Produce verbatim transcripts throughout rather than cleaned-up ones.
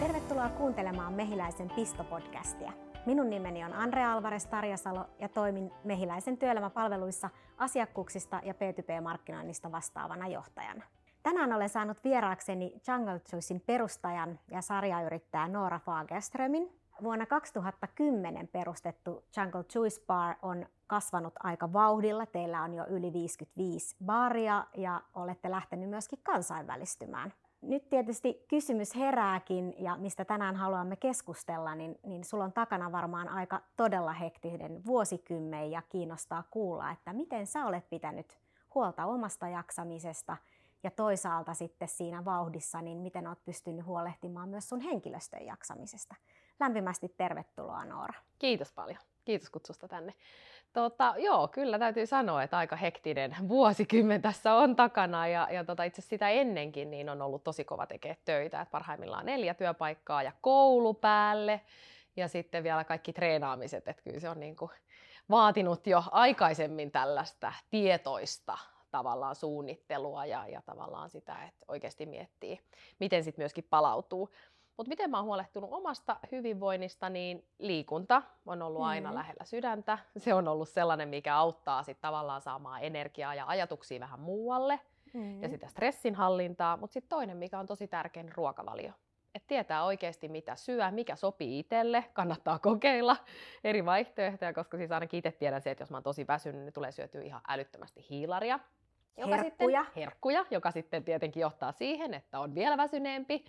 Tervetuloa kuuntelemaan Mehiläisen Pisto-podcastia. Minun nimeni on Andre Alvarez Tarjasalo ja toimin Mehiläisen työelämäpalveluissa asiakkuuksista ja P two P-markkinoinnista vastaavana johtajana. Tänään olen saanut vieraakseni Jungle Juicen perustajan ja sarjayrittäjä Noora Fagerströmin. Vuonna kaksituhattakymmenen perustettu Jungle Juice Bar on kasvanut aika vauhdilla. Teillä on jo yli viisikymmentäviisi baaria ja olette lähtenyt myöskin kansainvälistymään. Nyt tietysti kysymys herääkin, ja mistä tänään haluamme keskustella, niin, niin sulla on takana varmaan aika todella hektinen vuosikymmen ja kiinnostaa kuulla, että miten sä olet pitänyt huolta omasta jaksamisesta ja toisaalta sitten siinä vauhdissa, niin miten olet pystynyt huolehtimaan myös sun henkilöstön jaksamisesta. Lämpimästi tervetuloa, Noora. Kiitos paljon. Kiitos kutsusta tänne. Tota, joo, kyllä täytyy sanoa, että aika hektinen vuosikymmen tässä on takana ja, ja tota, itse asiassa sitä ennenkin niin on ollut tosi kova tekee töitä. Et parhaimmillaan neljä työpaikkaa ja koulu päälle ja sitten vielä kaikki treenaamiset. Et kyllä se on niinku vaatinut jo aikaisemmin tällaista tietoista tavallaan suunnittelua ja, ja tavallaan sitä, että oikeasti miettii, miten sitten myöskin palautuu. Mutta miten mä oon huolehtunut omasta hyvinvoinnista, niin liikunta on ollut aina mm-hmm. lähellä sydäntä. Se on ollut sellainen, mikä auttaa sit tavallaan saamaan energiaa ja ajatuksia vähän muualle mm-hmm. ja sitä stressin hallintaa. Mutta sitten toinen, mikä on tosi tärkeä, niin ruokavalio. Että tietää oikeasti mitä syö, mikä sopii itselle, kannattaa kokeilla eri vaihtoehtoja, koska siis ainakin itse tiedän se, että jos mä oon tosi väsynyt, niin tulee syötyä ihan älyttömästi hiilaria. Joka herkkuja. Sitten, herkkuja, joka sitten tietenkin johtaa siihen, että on vielä väsyneempi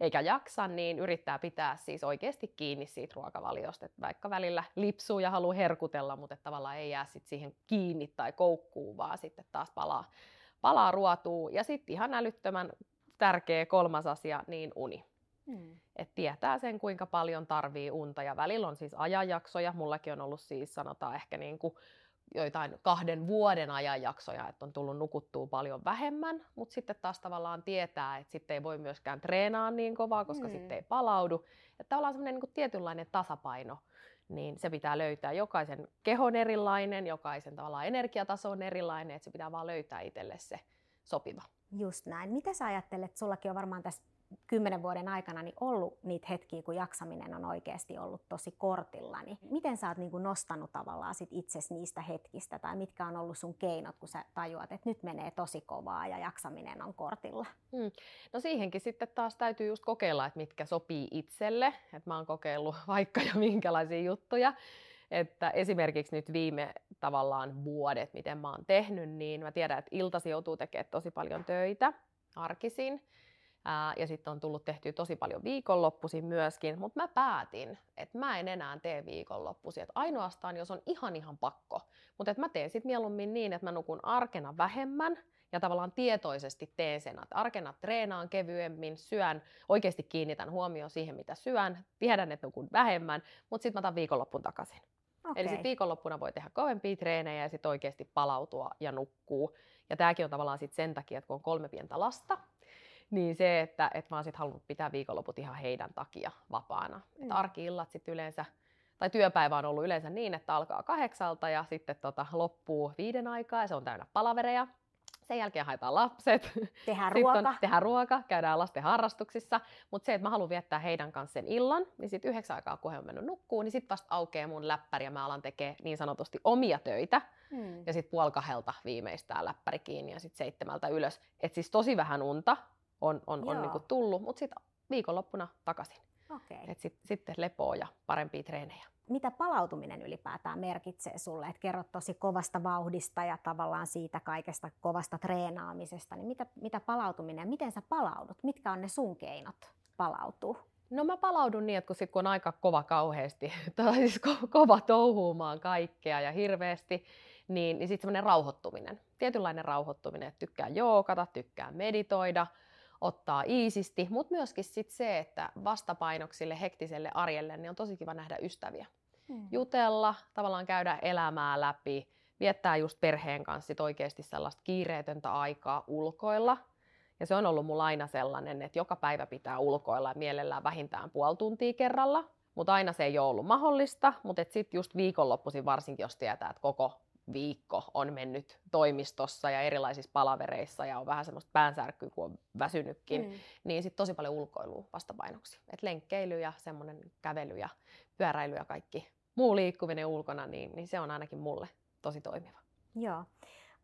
eikä jaksa, niin yrittää pitää siis oikeasti kiinni siitä ruokavaliosta. Että vaikka välillä lipsuu ja haluaa herkutella, mutta tavallaan ei jää sit siihen kiinni tai koukkuu, vaan sitten taas palaa, palaa ruotuu. Ja sitten ihan älyttömän tärkeä kolmas asia, niin uni. Hmm. Et tietää sen, kuinka paljon tarvii unta. Ja välillä on siis ajanjaksoja. Mullakin on ollut siis sanotaan ehkä niin kuin joitain kahden vuoden ajanjaksoja, että on tullut nukuttua paljon vähemmän, mutta sitten taas tavallaan tietää, että sitten ei voi myöskään treenaa niin kovaa, koska mm. sitten ei palaudu. Että tavallaan semmoinen niin kuin tietynlainen tasapaino, niin se pitää löytää. Jokaisen kehon erilainen, jokaisen tavallaan energiataso on erilainen, että se pitää vaan löytää itselle se sopiva. Just näin. Mitä sä ajattelet, sullakin on varmaan tässä kymmenen vuoden aikana niin ollut niitä hetkiä, kun jaksaminen on oikeasti ollut tosi kortilla. Niin miten sä oot niin kuin nostanut tavallaan sit itsesi niistä hetkistä, tai mitkä on ollut sun keinot, kun sä tajuat, että nyt menee tosi kovaa ja jaksaminen on kortilla? Hmm. No siihenkin sitten taas täytyy just kokeilla, että mitkä sopii itselle. Et mä oon kokeillut vaikka ja minkälaisia juttuja. Että esimerkiksi nyt viime tavallaan vuodet, miten mä oon tehnyt, niin mä tiedän, että iltasi joutuu tekemään tosi paljon töitä arkisin. Ja sitten on tullut tehtyä tosi paljon viikonloppuisin myöskin, mutta mä päätin, että mä en enää tee viikonloppuisin. Että ainoastaan, jos on ihan ihan pakko. Mutta mä teen sitten mieluummin niin, että mä nukun arkena vähemmän ja tavallaan tietoisesti teen sen. Että arkena treenaan kevyemmin, syön, oikeasti kiinnitän huomioon siihen, mitä syön, tiedän, että nukun vähemmän, mutta sitten mä otan viikonloppun takaisin. Okay. Eli sitten viikonloppuna voi tehdä kovempia treenejä ja sitten oikeasti palautua ja nukkuu. Ja tämäkin on tavallaan sitten sen takia, että kun on kolme pientä lasta, niin se, että et mä oon sit halunnut pitää viikonloput ihan heidän takia vapaana. Mm. Et arki-illat sit yleensä, tai työpäivä on ollut yleensä niin, että alkaa kahdeksalta ja sitten tota, loppuu viiden aikaa ja se on täynnä palavereja. Sen jälkeen haetaan lapset, tehdään ruoka. On, tehdään ruoka, käydään lasten harrastuksissa. Mutta se, että mä haluan viettää heidän kanssa sen illan, niin sitten yhdeksän aikaa, kun he on mennyt nukkuun, niin sitten vasta aukeaa mun läppäri ja mä alan tekemään niin sanotusti omia töitä. Mm. Ja sitten puoli kahdelta viimeistään läppäri kiinni ja sitten seitsemältä ylös. Et siis tosi vähän unta on, on, on niin kuin tullut, mutta sitten viikonloppuna takaisin. Okay. Sitten sit lepoa ja parempia treenejä. Mitä palautuminen ylipäätään merkitsee sulle? Et kerrot tosi kovasta vauhdista ja tavallaan siitä kaikesta kovasta treenaamisesta. Niin mitä, mitä palautuminen, miten sä palaudut? Mitkä on ne sun keinot palautua? No mä palaudun niin, että kun, sit, kun on aika kova kauheasti, tai siis ko- kova touhuumaan kaikkea ja hirveästi, niin, niin sitten semmoinen rauhoittuminen. Tietynlainen rauhoittuminen, että tykkää joogata, tykkää meditoida, ottaa iisisti, mutta myöskin sit se, että vastapainoksille, hektiselle arjelle niin on tosi kiva nähdä ystäviä. Mm. Jutella, tavallaan käydä elämää läpi, viettää just perheen kanssa sit oikeasti sellaista kiireetöntä aikaa ulkoilla. Ja se on ollut mulla aina sellainen, että joka päivä pitää ulkoilla mielellään vähintään puoli tuntia kerralla. Mutta aina se ei ole ollut mahdollista, mutta sitten just viikonloppuisin varsinkin, jos tietää, että koko viikko on mennyt toimistossa ja erilaisissa palavereissa ja on vähän semmoista päänsärkkyä, kun on väsynytkin, mm. niin sitten tosi paljon ulkoilua vastapainoksi. Et lenkkeily ja semmoinen kävely ja pyöräily ja kaikki muu liikkuminen ulkona, niin, niin se on ainakin mulle tosi toimiva. Joo.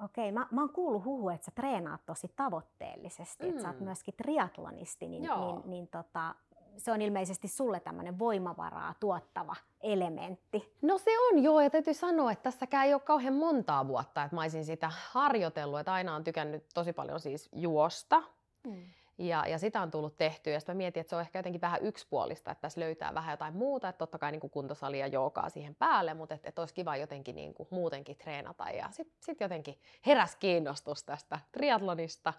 Okei, mä, mä oon kuullut huhu, että sä treenaat tosi tavoitteellisesti, mm. että sä oot myöskin triatlonisti, niin, niin, niin tota, se on ilmeisesti sulle tämmöinen voimavaraa tuottava elementti. No se on joo, ja täytyy sanoa, että tässäkään ei ole kauhean montaa vuotta, että mä olisin sitä harjoitellut, että aina on tykännyt tosi paljon siis juosta. Mm. Ja, ja sitä on tullut tehtyä, ja sitten mä mietin, että se on ehkä jotenkin vähän yksipuolista, että tässä löytää vähän jotain muuta, että totta kai niin kuin kuntosali ja joogaa siihen päälle, mutta että et olisi kiva jotenkin niin kuin muutenkin treenata. Ja sitten sit jotenkin heräsi kiinnostus tästä triatlonista.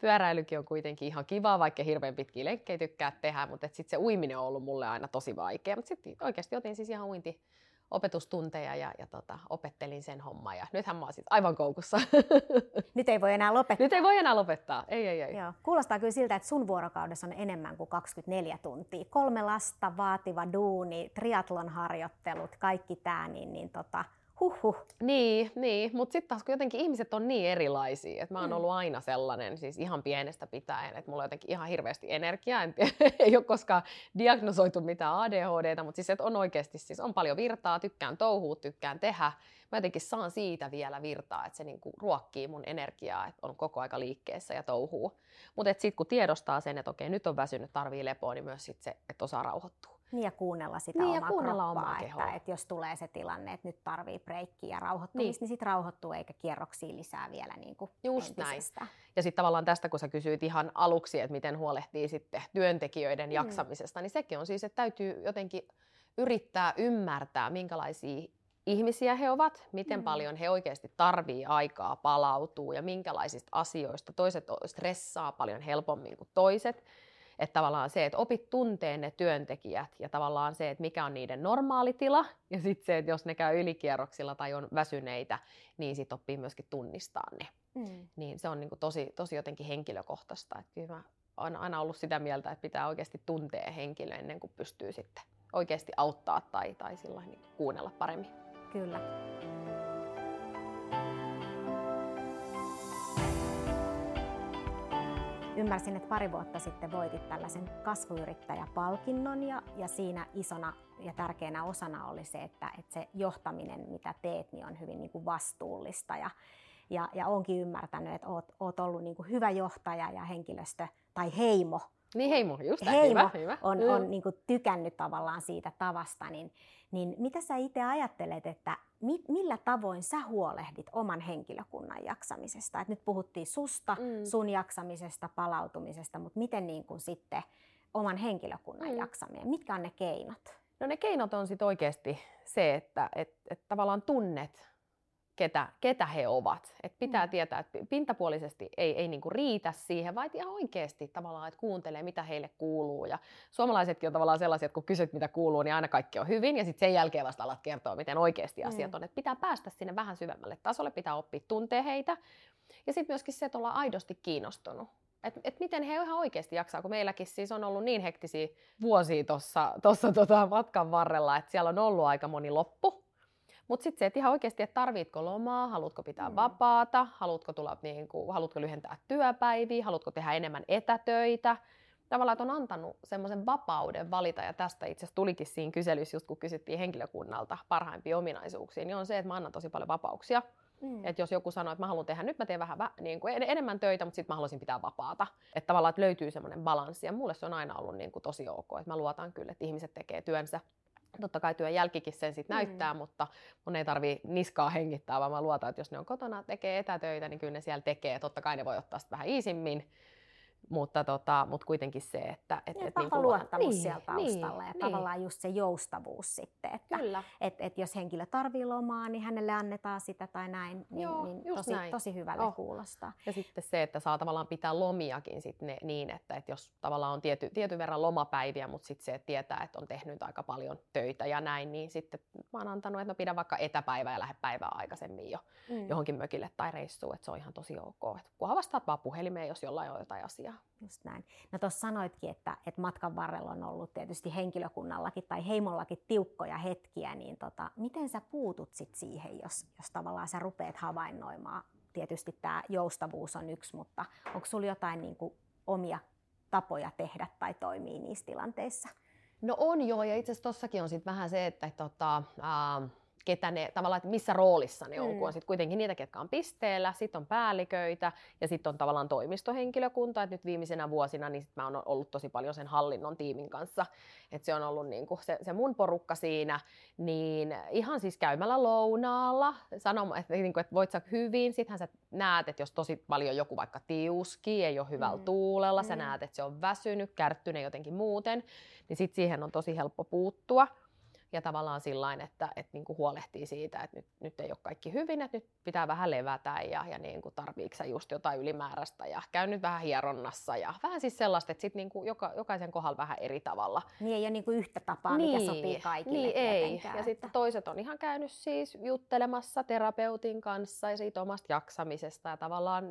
Pyöräilykin on kuitenkin ihan kivaa, vaikka hirveän pitkiä lenkkejä tykkää tehdä, mutta sitten se uiminen on ollut mulle aina tosi vaikea. Mutta sitten oikeasti otin siis ihan uinti. opetustunteja ja, ja tota, opettelin sen homman ja nythän mä oon sit aivan koukussa. Nyt ei voi enää lopettaa. Nyt ei voi enää lopettaa, ei ei ei. Joo. Kuulostaa kyllä siltä, että sun vuorokaudessa on enemmän kuin kaksikymmentäneljä tuntia. Kolme lasta, vaativa duuni, triatlon harjoittelut, kaikki tää, niin, niin tota, huhhuh. Niin, niin. Mutta sitten taas kun jotenkin ihmiset on niin erilaisia, että mä oon mm. ollut aina sellainen, siis ihan pienestä pitäen, että mulla on jotenkin ihan hirveästi energiaa, en tiedä, ei ole koskaan diagnosoitu mitään A D H D:tä, mutta siis että on oikeasti, siis on paljon virtaa, tykkään touhua, tykkään tehdä, mä jotenkin saan siitä vielä virtaa, että se niinku ruokkii mun energiaa, että on koko aika liikkeessä ja touhuu. Mutta sitten kun tiedostaa sen, että okei nyt on väsynyt, tarvii lepoa, niin myös sit se, että osaa rauhoittua. Niin ja kuunnella sitä niin omaa kuunnella kroppaa, omaa kehoa. Että, että jos tulee se tilanne, että nyt tarvii breikkiä ja rauhoittumista, niin, niin sitten rauhoittuu eikä kierroksia lisää vielä niin kuin just entisestä. Näin. Ja sitten tavallaan tästä, kun sä kysyit ihan aluksi, että miten huolehtii sitten työntekijöiden mm. jaksamisesta, niin sekin on siis, että täytyy jotenkin yrittää ymmärtää, minkälaisia ihmisiä he ovat, miten mm. paljon he oikeasti tarvii aikaa palautua ja minkälaisista asioista. Toiset stressaa paljon helpommin kuin toiset. Että tavallaan se, että opit tunteen ne työntekijät ja tavallaan se, että mikä on niiden normaali tila ja sitten se, että jos ne käy ylikierroksilla tai on väsyneitä, niin sitten oppii myöskin tunnistaa ne. Mm. Niin se on niinku tosi, tosi jotenkin henkilökohtaista. Et kyllä mä oon aina ollut sitä mieltä, että pitää oikeasti tuntea henkilö ennen kuin pystyy sitten oikeasti auttaa tai, tai sillain niinku kuunnella paremmin. Kyllä. Ymmärsin, että pari vuotta sitten voitit tällaisen kasvuyrittäjäpalkinnon ja, ja siinä isona ja tärkeänä osana oli se, että, että se johtaminen, mitä teet, niin on hyvin niin kuin vastuullista. Ja, ja, ja olenkin ymmärtänyt, että oot, oot ollut niin kuin hyvä johtaja ja henkilöstö tai heimo. Niin heimo, just tämä, heimo hyvä, hyvä. on, on niin kuin tykännyt tavallaan siitä tavasta. Niin, niin mitä sä itse ajattelet, että mi, millä tavoin sä huolehdit oman henkilökunnan jaksamisesta? Et nyt puhuttiin susta, mm. sun jaksamisesta, palautumisesta, mutta miten niin kuin sitten oman henkilökunnan mm. jaksaminen? Mitkä on ne keinot? No ne keinot on sit oikeasti se, että et, et tavallaan tunnet, Ketä, ketä he ovat. Et pitää mm. tietää, että pintapuolisesti ei, ei niinku riitä siihen, vaan ihan oikeasti tavallaan, että kuuntelee, mitä heille kuuluu. Ja suomalaisetkin on tavallaan sellaisia, että kun kysyt, mitä kuuluu, niin aina kaikki on hyvin. Ja sitten sen jälkeen vasta alat kertoa, miten oikeasti asiat mm. on. Et pitää päästä sinne vähän syvemmälle tasolle, pitää oppia tuntea heitä. Ja sitten myöskin se, että ollaan aidosti kiinnostunut. Että et miten he ihan oikeasti jaksaa, kun meilläkin siis on ollut niin hektisiä vuosia tuossa tota matkan varrella, että siellä on ollut aika moni loppu. Mutta sitten se, että ihan oikeasti, että tarvitko lomaa, haluatko pitää mm. vapaata, haluatko, tulla, niin kuin, haluatko lyhentää työpäiviä, haluatko tehdä enemmän etätöitä. Tavallaan, että on antanut semmoisen vapauden valita, ja tästä itse asiassa tulikin siinä kyselyssä, just kun kysyttiin henkilökunnalta parhaimpia ominaisuuksia, niin on se, että mä annan tosi paljon vapauksia. Mm. Että jos joku sanoo, että mä haluan tehdä, nyt mä teen vähän niin kuin enemmän töitä, mutta sitten mä haluaisin pitää vapaata. Että tavallaan, että löytyy semmoinen balanssi, ja mulle se on aina ollut niin kuin tosi ok, että mä luotan kyllä, että ihmiset tekee työnsä. Totta kai työn jälkikin sen sit näyttää, mm. mutta mun ei tarvii niskaa hengittää, vaan mä luotan, että jos ne on kotona, tekee etätöitä, niin kyllä ne siellä tekee. Totta kai ne voi ottaa sitä vähän iisimmin, mutta, tota, mutta kuitenkin se, että... Et, niin, et vahva niin luottamus niin, siellä taustalla niin, ja niin. Tavallaan just se joustavuus sitten, että et, et jos henkilö tarvii lomaa, niin hänelle annetaan sitä tai näin, niin, Joo, niin tosi, näin. tosi hyvälle oh. kuulostaa. Ja sitten se, että saa tavallaan pitää lomiakin sit ne, niin, että et jos tavallaan on tiety, tietyn verran lomapäiviä, mutta sitten se, että tietää, että on tehnyt aika paljon töitä ja näin, niin sitten mä oon antanut, että no pidä vaikka etäpäivää ja lähde päivää aikaisemmin jo mm. johonkin mökille tai reissuun, että se on ihan tosi ok. Et kun avastaat vaan puhelimeen, jos jollain on jotain asiaa. asia. Just näin. No tuossa sanoitkin, että, että matkan varrella on ollut tietysti henkilökunnallakin tai heimollakin tiukkoja hetkiä, niin tota, miten sä puutut sit siihen, jos, jos tavallaan sä rupeat havainnoimaan? Tietysti tämä joustavuus on yksi, mutta onko sulla jotain niin kuin omia tapoja tehdä tai toimii niissä tilanteissa? No on joo, ja itse asiassa tossakin on sit vähän se, että tota, ää, ketä ne, tavallaan, että missä roolissa ne on, mm. kun on sit kuitenkin niitä, ketkä on pisteellä, sitten on päälliköitä ja sitten on tavallaan toimistohenkilökunta. Et nyt viimeisenä vuosina niin sit mä oon ollut tosi paljon sen hallinnon tiimin kanssa, että se on ollut niinku se, se mun porukka siinä, niin ihan siis käymällä lounaalla, sanomaan, että niinku, et voit sä hyvin, sittenhän sä näet, että jos tosi paljon joku vaikka tiuski, ei ole hyvällä mm. tuulella, sä mm. näet, että se on väsynyt, kärttynyt jotenkin muuten, niin sitten siihen on tosi helppo puuttua. Ja tavallaan sillain, että, että niinku huolehtii siitä, että nyt, nyt ei ole kaikki hyvin, että nyt pitää vähän levätä ja, ja niinku tarviiko sä just jotain ylimääräistä ja käy nyt vähän hieronnassa ja vähän siis sellaista, että sit niinku joka, jokaisen kohdalla vähän eri tavalla. Niin ei ole niinku yhtä tapaa, niin, mikä sopii kaikille. Niin ei. Ja että... sitten toiset on ihan käynyt siis juttelemassa terapeutin kanssa ja siitä omasta jaksamisesta ja tavallaan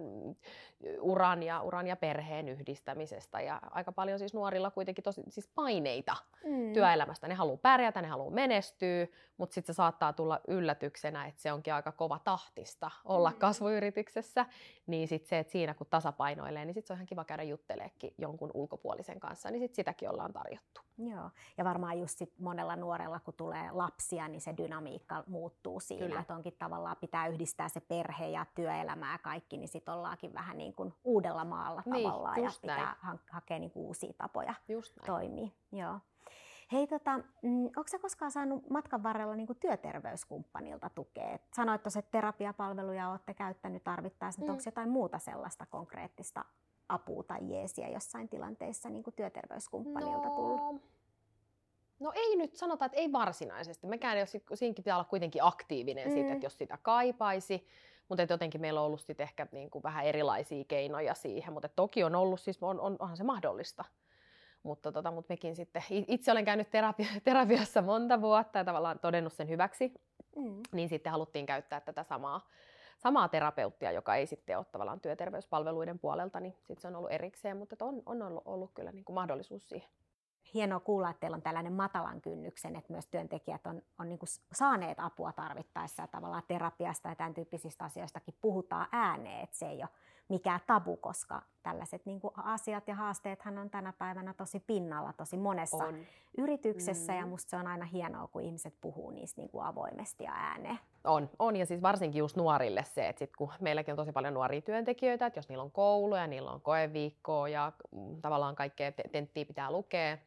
uran ja, uran ja perheen yhdistämisestä. Ja aika paljon siis nuorilla kuitenkin tosi siis paineita mm. työelämästä. Ne haluaa pärjätä, ne haluaa menestyy, mutta sitten se saattaa tulla yllätyksenä, että se onkin aika kova tahtista olla mm. kasvuyrityksessä, niin sitten se, että siinä kun tasapainoilee, niin sitten se on ihan kiva käydä jutteleekin jonkun ulkopuolisen kanssa, niin sitten sitäkin ollaan tarjottu. Joo, ja varmaan just sit monella nuorella, kun tulee lapsia, niin se dynamiikka muuttuu siinä, Kyllä. että onkin tavallaan pitää yhdistää se perhe ja työelämä ja kaikki, niin sitten ollaakin vähän niin kuin uudella maalla tavallaan niin, ja pitää näin. hakea niin kuin uusia tapoja toimia. Joo. Hei, tota, onko sä koskaan saanut matkan varrella niinku työterveyskumppanilta tukea? Sanoit tuossa, että terapiapalveluja olette käyttänyt tarvittaessa, mm. onko jotain muuta sellaista konkreettista apua tai jeesiä jossain tilanteessa niinku työterveyskumppanilta no. tullut? No ei nyt sanota, että ei varsinaisesti. Mekään ei ole, siinkin pitää olla kuitenkin aktiivinen mm. siitä, että jos sitä kaipaisi. Mutta jotenkin meillä on ollut sit ehkä niinku vähän erilaisia keinoja siihen, mutta toki on ollut, siis on, on, onhan se mahdollista. Mutta, tota, mutta mekin sitten, itse olen käynyt terapia, terapiassa monta vuotta ja tavallaan todennut sen hyväksi, mm. niin sitten haluttiin käyttää tätä samaa, samaa terapeuttia, joka ei sitten ole tavallaan työterveyspalveluiden puolelta, niin sitten se on ollut erikseen, mutta on, on ollut, ollut kyllä niin kuin mahdollisuus siihen. Hienoa kuulla, että teillä on tällainen matalan kynnyksen, että myös työntekijät on, on niin kuin saaneet apua tarvittaessa ja tavallaan terapiasta ja tämän tyyppisistä asioistakin puhutaan ääneen, että se ei ole mikään tabu, koska tällaiset niin kuin asiat ja haasteethan on tänä päivänä tosi pinnalla tosi monessa on. yrityksessä mm. ja musta se on aina hienoa, kun ihmiset puhuu niistä niin kuin avoimesti ja ääneen. On, on ja siis varsinkin just nuorille se, että sit kun meilläkin on tosi paljon nuoria työntekijöitä, että jos niillä on kouluja, niillä on koeviikkoa ja tavallaan kaikkea tenttiä pitää lukea,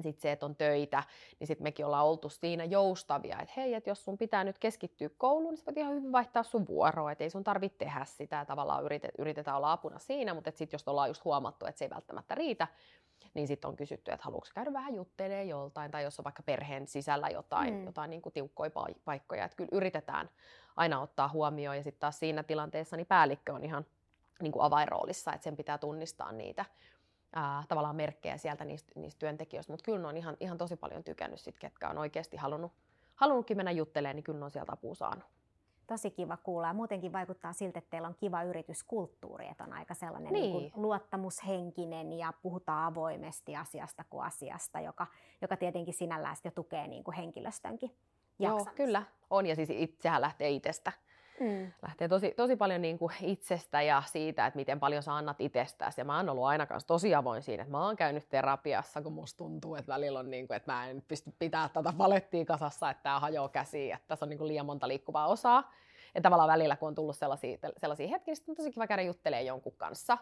sitten se, että on töitä, niin sitten mekin ollaan oltu siinä joustavia, että hei, et jos sun pitää nyt keskittyä kouluun, niin sä voit ihan hyvin vaihtaa sun vuoroa, että ei sun tarvitse tehdä sitä, tavallaan yritetään olla apuna siinä, mutta sitten jos ollaan just huomattu, että se ei välttämättä riitä, niin sitten on kysytty, että haluatko käydä vähän juttelemaan joltain, tai jos on vaikka perheen sisällä jotain, mm. jotain niin kuin tiukkoja paikkoja, että kyllä yritetään aina ottaa huomioon, ja sitten taas siinä tilanteessa niin päällikkö on ihan niin kuin avainroolissa, että sen pitää tunnistaa niitä, Äh, tavallaan merkkejä sieltä niistä, niistä työntekijöistä, mutta kyllä ne on ihan, ihan tosi paljon tykännyt sit, ketkä on oikeasti halunnut, halunnutkin mennä juttelemaan, niin kyllä ne on sieltä apua saanut. Tosi kiva kuulla ja muutenkin vaikuttaa siltä, että teillä on kiva yrityskulttuuri, että on aika sellainen niin. Niin kuin luottamushenkinen ja puhutaan avoimesti asiasta kuin asiasta, joka, joka tietenkin sinällään jo tukee niin kuin henkilöstönkin jaksamista. Joo, kyllä on ja siis itsehän lähtee itsestä. Mm. Lähtee tosi, tosi paljon niin kuin itsestä ja siitä, että miten paljon sä annat itsestäsi. Ja mä oon ollut aina kanssa tosi avoin siinä, että mä oon käynyt terapiassa, kun musta tuntuu, että välillä on niin kuin, että mä en pysty pitää tätä palettia kasassa, että tää hajoaa käsiin, että tässä on niin kuin liian monta liikkuvaa osaa. Ja tavallaan välillä, kun on tullut sellaisia, sellaisia hetkiä, niin sitten on tosi kiva käydä juttelemaan jonkun kanssa.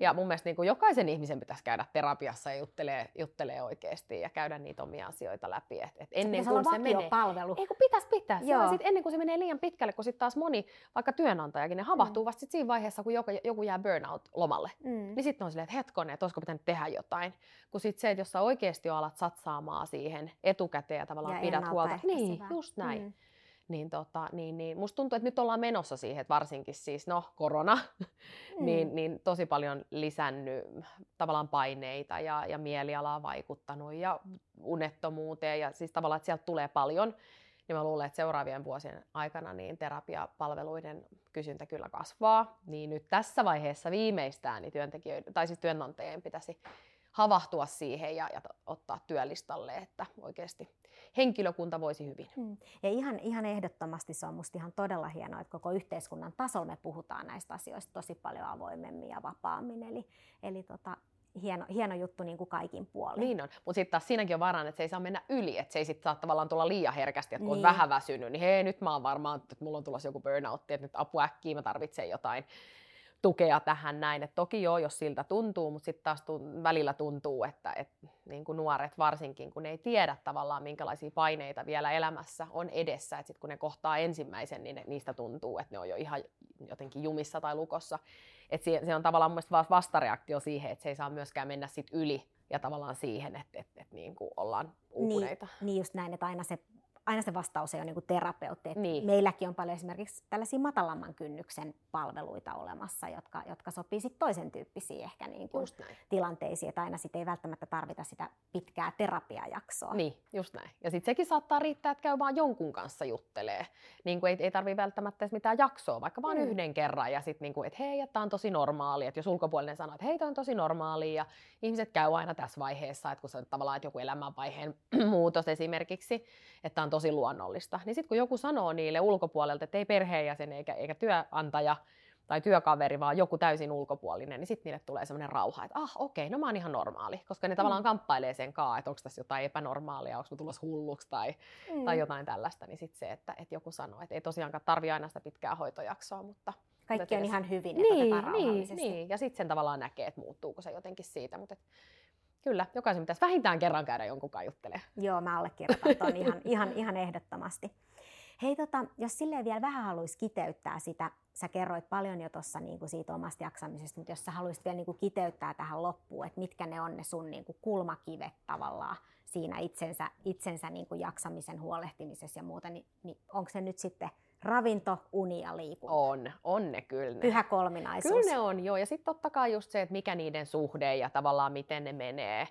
Ja mun mielestä niin kuin jokaisen ihmisen pitäisi käydä terapiassa ja juttelee, juttelee oikeasti ja käydä niitä omia asioita läpi. Et, et ennen kuin se menee, palvelu. Ei kun pitäisi pitää. Sit ennen kuin se menee liian pitkälle, kun sitten taas moni, vaikka työnantajakin, ne havahtuu mm. vasta sit siinä vaiheessa, kun joku, joku jää burnout-lomalle. Mm. Niin sitten on silleen, että hetkonen, että olisiko pitänyt tehdä jotain. Kun sitten se, että jos sä oikeasti alat satsaamaan siihen etukäteen ja tavallaan ja pidät huolta. Niin, just näin. Mm. Niin, tota, niin, niin. Musta tuntuu, että nyt ollaan menossa siihen, että varsinkin siis, no, korona, mm. niin, niin tosi paljon lisännyt tavallaan paineita ja, ja mielialaa vaikuttanut ja unettomuuteen ja siis tavallaan, että sieltä tulee paljon. niin mä luulen, että seuraavien vuosien aikana niin terapiapalveluiden kysyntä kyllä kasvaa. Niin nyt tässä vaiheessa viimeistään niin työntekijöiden, tai siis työnantajien pitäisi havahtua siihen ja, ja ottaa työlistalle, että oikeasti henkilökunta voisi hyvin. Mm. Ja ihan, ihan ehdottomasti se on musta ihan todella hienoa, että koko yhteiskunnan tasolla me puhutaan näistä asioista tosi paljon avoimemmin ja vapaammin. Eli, eli tota, hieno, hieno juttu niin kuin kaikin puolin. Niin on, mutta sitten taas siinäkin on varaan, että se ei saa mennä yli, että se ei sit saa tavallaan tulla liian herkästi, että kun niin. on vähän väsynyt, niin hei nyt mä oon varmaan, että mulla on tulossa joku burnoutti, että nyt apua äkkiä, mä tarvitsen jotain tukea tähän näin. Et toki joo, jos siltä tuntuu, mutta sitten taas tunt- välillä tuntuu, että et, niin kuin nuoret varsinkin, kun ne ei tiedä tavallaan minkälaisia paineita vielä elämässä on edessä, että sitten kun ne kohtaa ensimmäisen, niin ne, niistä tuntuu, että ne on jo ihan jotenkin jumissa tai lukossa. Et se, se on tavallaan mun mielestä vastareaktio siihen, että se ei saa myöskään mennä sit yli ja tavallaan siihen, että et, et, niin kuin ollaan uupuneita. Niin, niin just näin, että aina se Aina se vastaus ei ole niin terapeutti. Niin. Meilläkin on paljon esimerkiksi tällaisia matalamman kynnyksen palveluita olemassa, jotka, jotka sopii sit toisen tyyppisiin ehkä niin kuin tilanteisiin. Että aina sit ei välttämättä tarvita sitä pitkää terapiajaksoa. Niin, just näin. Ja sitten sekin saattaa riittää, että käy vaan jonkun kanssa juttelee. Niin kuin ei, ei tarvitse välttämättä edes mitään jaksoa, vaikka vaan mm. yhden kerran. Ja sitten, niin että hei, tämä on tosi normaalia. Että jos ulkopuolinen sanoo, että hei, tämä on tosi normaalia. Ja ihmiset käy aina tässä vaiheessa, että kun se on tavallaan että joku elämänvaiheen muutos esimerkiksi, että on tosi luonnollista. Niin sitten kun joku sanoo niille ulkopuolelta, että ei perheenjäsen eikä, eikä työnantaja tai työkaveri, vaan joku täysin ulkopuolinen, niin sitten niille tulee semmoinen rauha, että ah okei, okay, no mä oon ihan normaali, koska ne mm. tavallaan kamppailee sen kaa, että onko tässä jotain epänormaalia, onko mä tulossa hulluksi tai, mm. tai jotain tällaista, niin sitten se, että, että joku sanoo, että ei tosiaankaan tarvitse aina sitä pitkää hoitojaksoa, mutta kaikki on ihan hyvin, että niin, otetaan rauhallisesti. Niin, niin. Ja sitten sen tavallaan näkee, että muuttuuko se jotenkin siitä, mutta et, kyllä, jokaisen pitäisi vähintään kerran käydä jonkun kanssa juttelemaan. Joo, mä allekirjoitan tuon ihan, ihan, ihan ehdottomasti. Hei, tota, jos silleen vielä vähän haluaisi kiteyttää sitä, sä kerroit paljon jo tuossa niinku siitä omasta jaksamisesta, mutta jos sä haluaisit vielä niinku kiteyttää tähän loppuun, että mitkä ne on ne sun niinku kulmakivet tavallaan siinä itsensä, itsensä niinku jaksamisen huolehtimisessa ja muuta, niin, niin onko se nyt sitten ravinto, uni ja liikunta? On, on ne kyllä. Ne. Pyhä kolminaisuus. Kyllä ne on, joo. Ja sitten totta kai just se, että mikä niiden suhde ja tavallaan miten ne menee.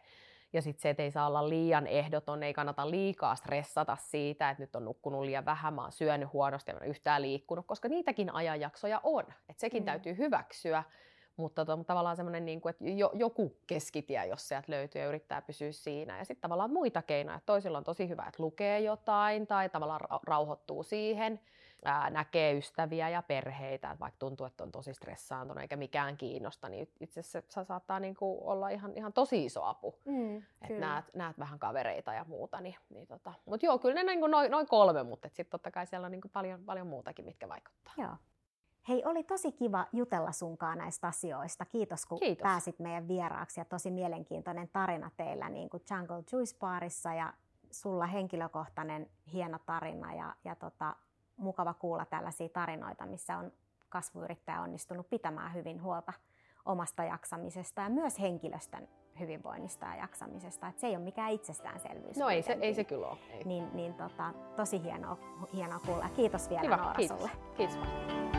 Ja sitten se, että ei saa olla liian ehdoton, ei kannata liikaa stressata siitä, että nyt on nukkunut liian vähän, mä oon syönyt huonosti ja mä oon yhtään liikkunut, koska niitäkin ajanjaksoja on. Että sekin mm. täytyy hyväksyä, mutta to, tavallaan semmoinen, niin kuin, että jo, joku keskitie, jos sieltä löytyy ja yrittää pysyä siinä. Ja sitten tavallaan muita keinoja, että toisilla on tosi hyvä, että lukee jotain tai tavallaan rauhoittuu siihen. Ää, näkee ystäviä ja perheitä, vaikka tuntuu, että on tosi stressaantunut eikä mikään kiinnosta, niin itse asiassa saattaa niinku olla ihan, ihan tosi iso apu, mm, että näet, näet vähän kavereita ja muuta. Niin, niin tota. Mutta joo, kyllä ne niinku noin, noin kolme, mutta sitten totta kai siellä on niinku paljon, paljon muutakin, mitkä vaikuttaa. Joo. Hei, oli tosi kiva jutella sunkaan näistä asioista. Kiitos, kun Kiitos. pääsit meidän vieraaksi ja tosi mielenkiintoinen tarina teillä niin kuin Jungle Juice Barissa ja sulla henkilökohtainen hieno tarina ja, ja tota, mukava kuulla tällaisia tarinoita, missä on kasvuyrittäjä onnistunut pitämään hyvin huolta omasta jaksamisesta ja myös henkilöstön hyvinvoinnista ja jaksamisesta. Et se ei ole mikään itsestäänselvyys. No ei se, ei se kyllä ole. Niin, niin tota, tosi hienoa, hienoa kuulla. Kiitos vielä Noora sulle. Kiitos. Kiitos.